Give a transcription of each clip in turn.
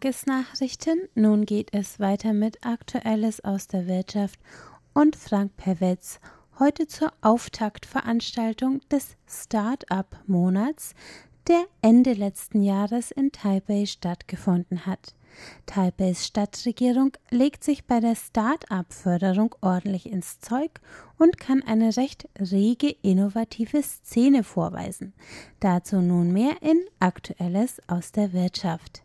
Tagesnachrichten. Nun geht es weiter mit Aktuelles aus der Wirtschaft und Frank Piewitz. Heute zur Auftaktveranstaltung des Start-up-Monats, der Ende letzten Jahres in Taipei stattgefunden hat. Taipeis Stadtregierung legt sich bei der Start-up-Förderung ordentlich ins Zeug und kann eine recht rege, innovative Szene vorweisen. Dazu nunmehr in Aktuelles aus der Wirtschaft.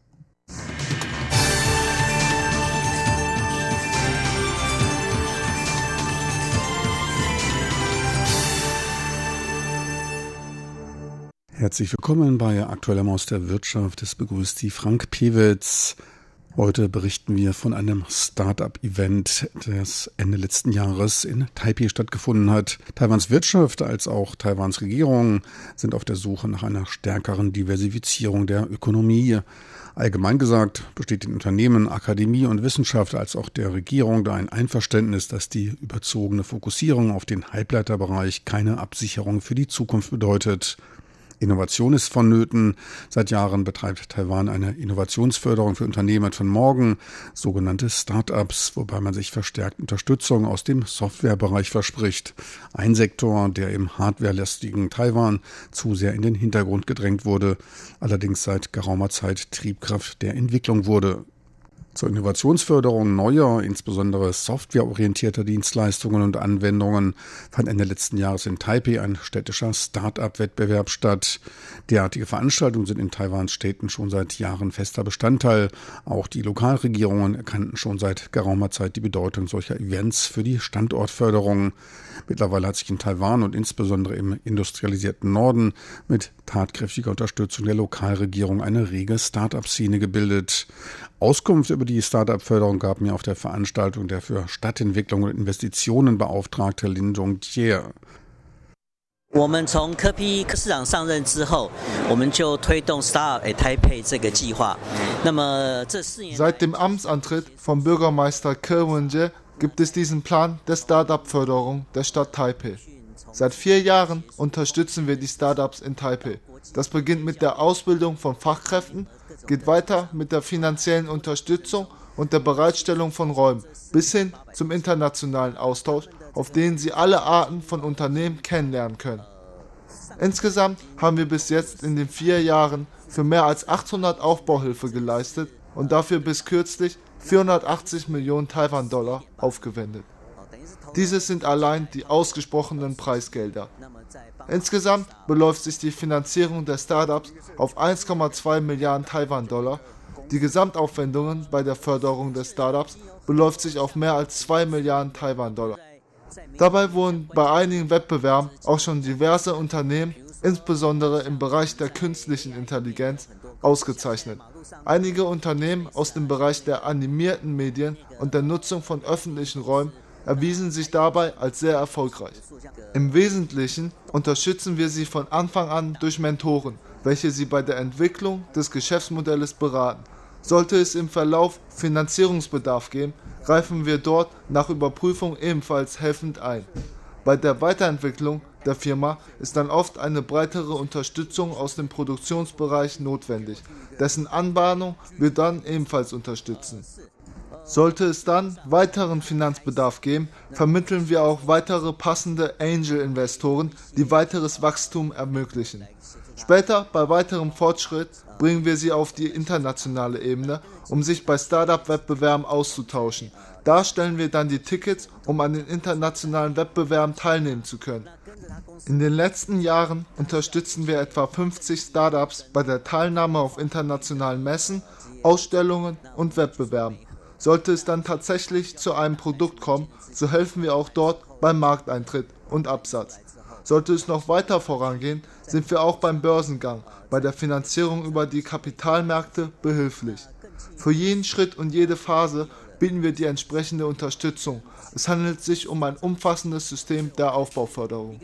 Herzlich willkommen bei Aktuellem aus der Wirtschaft. Es begrüßt Sie Frank Piewitz. Heute berichten wir von einem Start-up-Event, das Ende letzten Jahres in Taipei stattgefunden hat. Taiwans Wirtschaft als auch Taiwans Regierung sind auf der Suche nach einer stärkeren Diversifizierung der Ökonomie. Allgemein gesagt besteht den Unternehmen, Akademie und Wissenschaft als auch der Regierung da ein Einverständnis, dass die überzogene Fokussierung auf den Halbleiterbereich keine Absicherung für die Zukunft bedeutet. Innovation ist vonnöten. Seit Jahren betreibt Taiwan eine Innovationsförderung für Unternehmen von morgen, sogenannte Start-ups, wobei man sich verstärkt Unterstützung aus dem Softwarebereich verspricht. Ein Sektor, der im hardwarelastigen Taiwan zu sehr in den Hintergrund gedrängt wurde, allerdings seit geraumer Zeit Triebkraft der Entwicklung wurde. Zur Innovationsförderung neuer, insbesondere softwareorientierter Dienstleistungen und Anwendungen fand Ende letzten Jahres in Taipei ein städtischer Start-up-Wettbewerb statt. Derartige Veranstaltungen sind in Taiwans Städten schon seit Jahren fester Bestandteil. Auch die Lokalregierungen erkannten schon seit geraumer Zeit die Bedeutung solcher Events für die Standortförderung. Mittlerweile hat sich in Taiwan und insbesondere im industrialisierten Norden mit tatkräftiger Unterstützung der Lokalregierung eine rege Start-up-Szene gebildet. Auskunft über die Start-up-Förderung gab mir auf der Veranstaltung der für Stadtentwicklung und Investitionen beauftragte Lin Zhongjie. Seit dem Amtsantritt vom Bürgermeister Ke Wenjie gibt es diesen Plan der Start-up-Förderung der Stadt Taipei. Seit 4 Jahren unterstützen wir die Start-ups in Taipei. Das beginnt mit der Ausbildung von Fachkräften, geht weiter mit der finanziellen Unterstützung und der Bereitstellung von Räumen bis hin zum internationalen Austausch, auf denen Sie alle Arten von Unternehmen kennenlernen können. Insgesamt haben wir bis jetzt in den 4 Jahren für mehr als 800 Aufbauhilfe geleistet und dafür bis kürzlich 480 Millionen Taiwan-Dollar aufgewendet. Diese sind allein die ausgesprochenen Preisgelder. Insgesamt beläuft sich die Finanzierung der Startups auf 1,2 Milliarden Taiwan-Dollar. Die Gesamtaufwendungen bei der Förderung der Startups beläuft sich auf mehr als 2 Milliarden Taiwan-Dollar. Dabei wurden bei einigen Wettbewerben auch schon diverse Unternehmen, insbesondere im Bereich der künstlichen Intelligenz, ausgezeichnet. Einige Unternehmen aus dem Bereich der animierten Medien und der Nutzung von öffentlichen Räumen erwiesen sich dabei als sehr erfolgreich. Im Wesentlichen unterstützen wir sie von Anfang an durch Mentoren, welche sie bei der Entwicklung des Geschäftsmodells beraten. Sollte es im Verlauf Finanzierungsbedarf geben, greifen wir dort nach Überprüfung ebenfalls helfend ein. Bei der Weiterentwicklung der Firma ist dann oft eine breitere Unterstützung aus dem Produktionsbereich notwendig, dessen Anbahnung wir dann ebenfalls unterstützen. Sollte es dann weiteren Finanzbedarf geben, vermitteln wir auch weitere passende Angel-Investoren, die weiteres Wachstum ermöglichen. Später, bei weiterem Fortschritt, bringen wir sie auf die internationale Ebene, um sich bei Startup-Wettbewerben auszutauschen. Da stellen wir dann die Tickets, um an den internationalen Wettbewerben teilnehmen zu können. In den letzten Jahren unterstützen wir etwa 50 Startups bei der Teilnahme auf internationalen Messen, Ausstellungen und Wettbewerben. Sollte es dann tatsächlich zu einem Produkt kommen, so helfen wir auch dort beim Markteintritt und Absatz. Sollte es noch weiter vorangehen, sind wir auch beim Börsengang, bei der Finanzierung über die Kapitalmärkte behilflich. Für jeden Schritt und jede Phase bieten wir die entsprechende Unterstützung. Es handelt sich um ein umfassendes System der Aufbauförderung.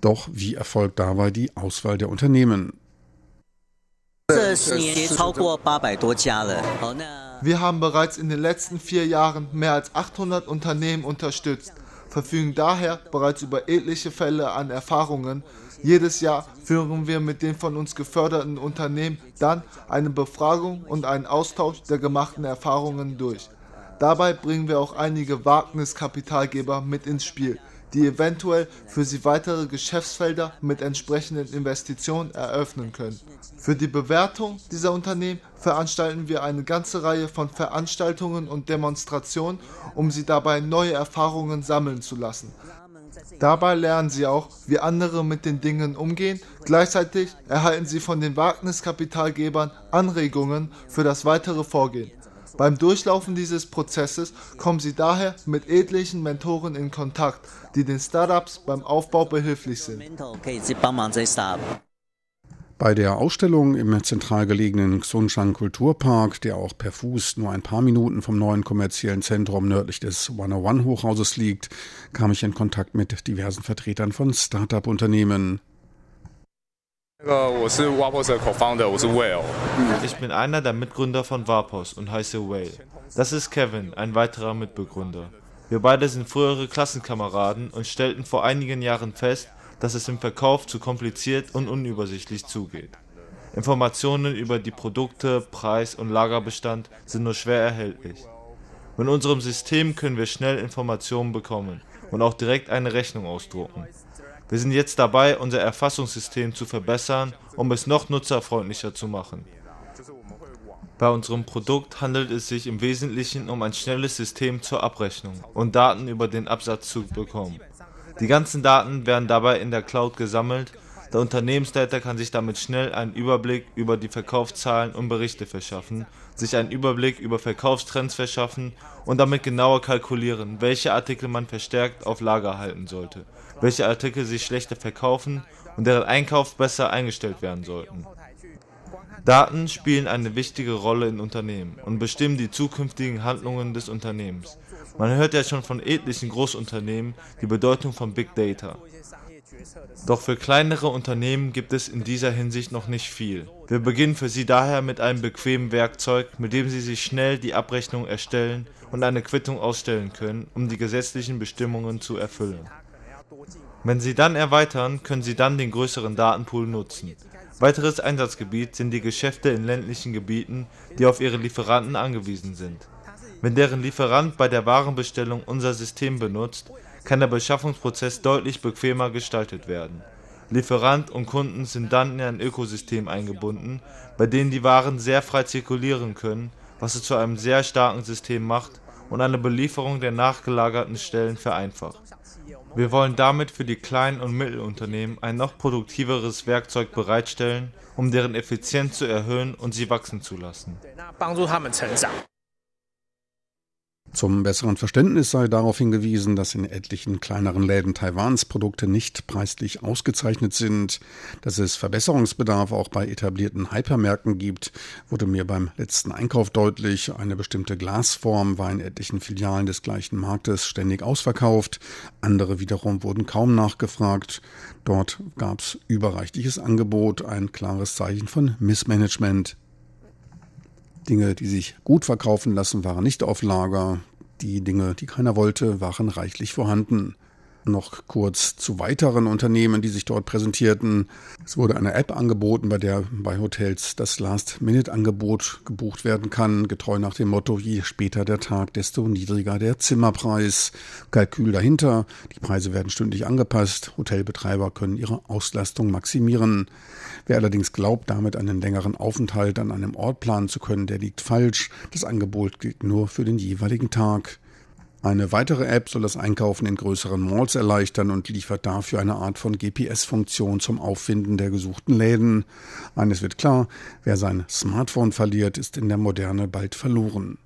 Doch wie erfolgt dabei die Auswahl der Unternehmen? Wir haben bereits in den letzten 4 Jahren mehr als 800 Unternehmen unterstützt, verfügen daher bereits über etliche Fälle an Erfahrungen, Jedes Jahr führen wir mit den von uns geförderten Unternehmen dann eine Befragung und einen Austausch der gemachten Erfahrungen durch. Dabei bringen wir auch einige Wagniskapitalgeber mit ins Spiel, die eventuell für sie weitere Geschäftsfelder mit entsprechenden Investitionen eröffnen können. Für die Bewertung dieser Unternehmen veranstalten wir eine ganze Reihe von Veranstaltungen und Demonstrationen, um sie dabei neue Erfahrungen sammeln zu lassen. Dabei lernen sie auch, wie andere mit den Dingen umgehen. Gleichzeitig erhalten sie von den Wagniskapitalgebern Anregungen für das weitere Vorgehen. Beim Durchlaufen dieses Prozesses kommen sie daher mit etlichen Mentoren in Kontakt, die den Startups beim Aufbau behilflich sind. Bei der Ausstellung im zentral gelegenen Xunshan-Kulturpark, der auch per Fuß nur ein paar Minuten vom neuen kommerziellen Zentrum nördlich des 101-Hochhauses liegt, kam ich in Kontakt mit diversen Vertretern von Start-up-Unternehmen. Ich bin einer der Mitgründer von Vapos und heiße Whale. Das ist Kevin, ein weiterer Mitbegründer. Wir beide sind frühere Klassenkameraden und stellten vor einigen Jahren fest, dass es im Verkauf zu kompliziert und unübersichtlich zugeht. Informationen über die Produkte, Preis und Lagerbestand sind nur schwer erhältlich. Mit unserem System können wir schnell Informationen bekommen und auch direkt eine Rechnung ausdrucken. Wir sind jetzt dabei, unser Erfassungssystem zu verbessern, um es noch nutzerfreundlicher zu machen. Bei unserem Produkt handelt es sich im Wesentlichen um ein schnelles System zur Abrechnung und Daten über den Absatz zu bekommen. Die ganzen Daten werden dabei in der Cloud gesammelt. Der Unternehmensleiter kann sich damit schnell einen Überblick über die Verkaufszahlen und Berichte verschaffen, sich einen Überblick über Verkaufstrends verschaffen und damit genauer kalkulieren, welche Artikel man verstärkt auf Lager halten sollte, welche Artikel sich schlechter verkaufen und deren Einkauf besser eingestellt werden sollten. Daten spielen eine wichtige Rolle in Unternehmen und bestimmen die zukünftigen Handlungen des Unternehmens. Man hört ja schon von etlichen Großunternehmen die Bedeutung von Big Data. Doch für kleinere Unternehmen gibt es in dieser Hinsicht noch nicht viel. Wir beginnen für sie daher mit einem bequemen Werkzeug, mit dem sie sich schnell die Abrechnung erstellen und eine Quittung ausstellen können, um die gesetzlichen Bestimmungen zu erfüllen. Wenn sie dann erweitern, können sie dann den größeren Datenpool nutzen. Weiteres Einsatzgebiet sind die Geschäfte in ländlichen Gebieten, die auf ihre Lieferanten angewiesen sind. Wenn deren Lieferant bei der Warenbestellung unser System benutzt, kann der Beschaffungsprozess deutlich bequemer gestaltet werden. Lieferant und Kunden sind dann in ein Ökosystem eingebunden, bei dem die Waren sehr frei zirkulieren können, was es zu einem sehr starken System macht und eine Belieferung der nachgelagerten Stellen vereinfacht. Wir wollen damit für die kleinen und Mittelunternehmen ein noch produktiveres Werkzeug bereitstellen, um deren Effizienz zu erhöhen und sie wachsen zu lassen. Zum besseren Verständnis sei darauf hingewiesen, dass in etlichen kleineren Läden Taiwans Produkte nicht preislich ausgezeichnet sind. Dass es Verbesserungsbedarf auch bei etablierten Hypermärkten gibt, wurde mir beim letzten Einkauf deutlich. Eine bestimmte Glasform war in etlichen Filialen des gleichen Marktes ständig ausverkauft. Andere wiederum wurden kaum nachgefragt. Dort gab es überreichliches Angebot, ein klares Zeichen von Missmanagement. Dinge, die sich gut verkaufen lassen, waren nicht auf Lager. Die Dinge, die keiner wollte, waren reichlich vorhanden. Noch kurz zu weiteren Unternehmen, die sich dort präsentierten. Es wurde eine App angeboten, bei der bei Hotels das Last-Minute-Angebot gebucht werden kann. Getreu nach dem Motto, je später der Tag, desto niedriger der Zimmerpreis. Kalkül dahinter, die Preise werden stündlich angepasst. Hotelbetreiber können ihre Auslastung maximieren. Wer allerdings glaubt, damit einen längeren Aufenthalt an einem Ort planen zu können, der liegt falsch. Das Angebot gilt nur für den jeweiligen Tag. Eine weitere App soll das Einkaufen in größeren Malls erleichtern und liefert dafür eine Art von GPS-Funktion zum Auffinden der gesuchten Läden. Eines wird klar, wer sein Smartphone verliert, ist in der Moderne bald verloren.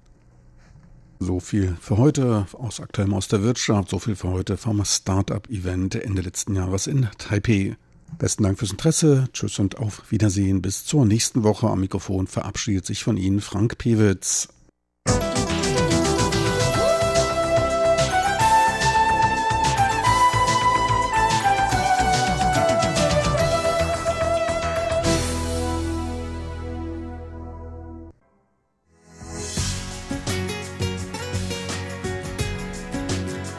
So viel für heute aus Aktuellem aus der Wirtschaft, so viel für heute vom Startup-Event Ende letzten Jahres in Taipei. Besten Dank fürs Interesse, tschüss und auf Wiedersehen. Bis zur nächsten Woche. Am Mikrofon verabschiedet sich von Ihnen Frank Piewitz.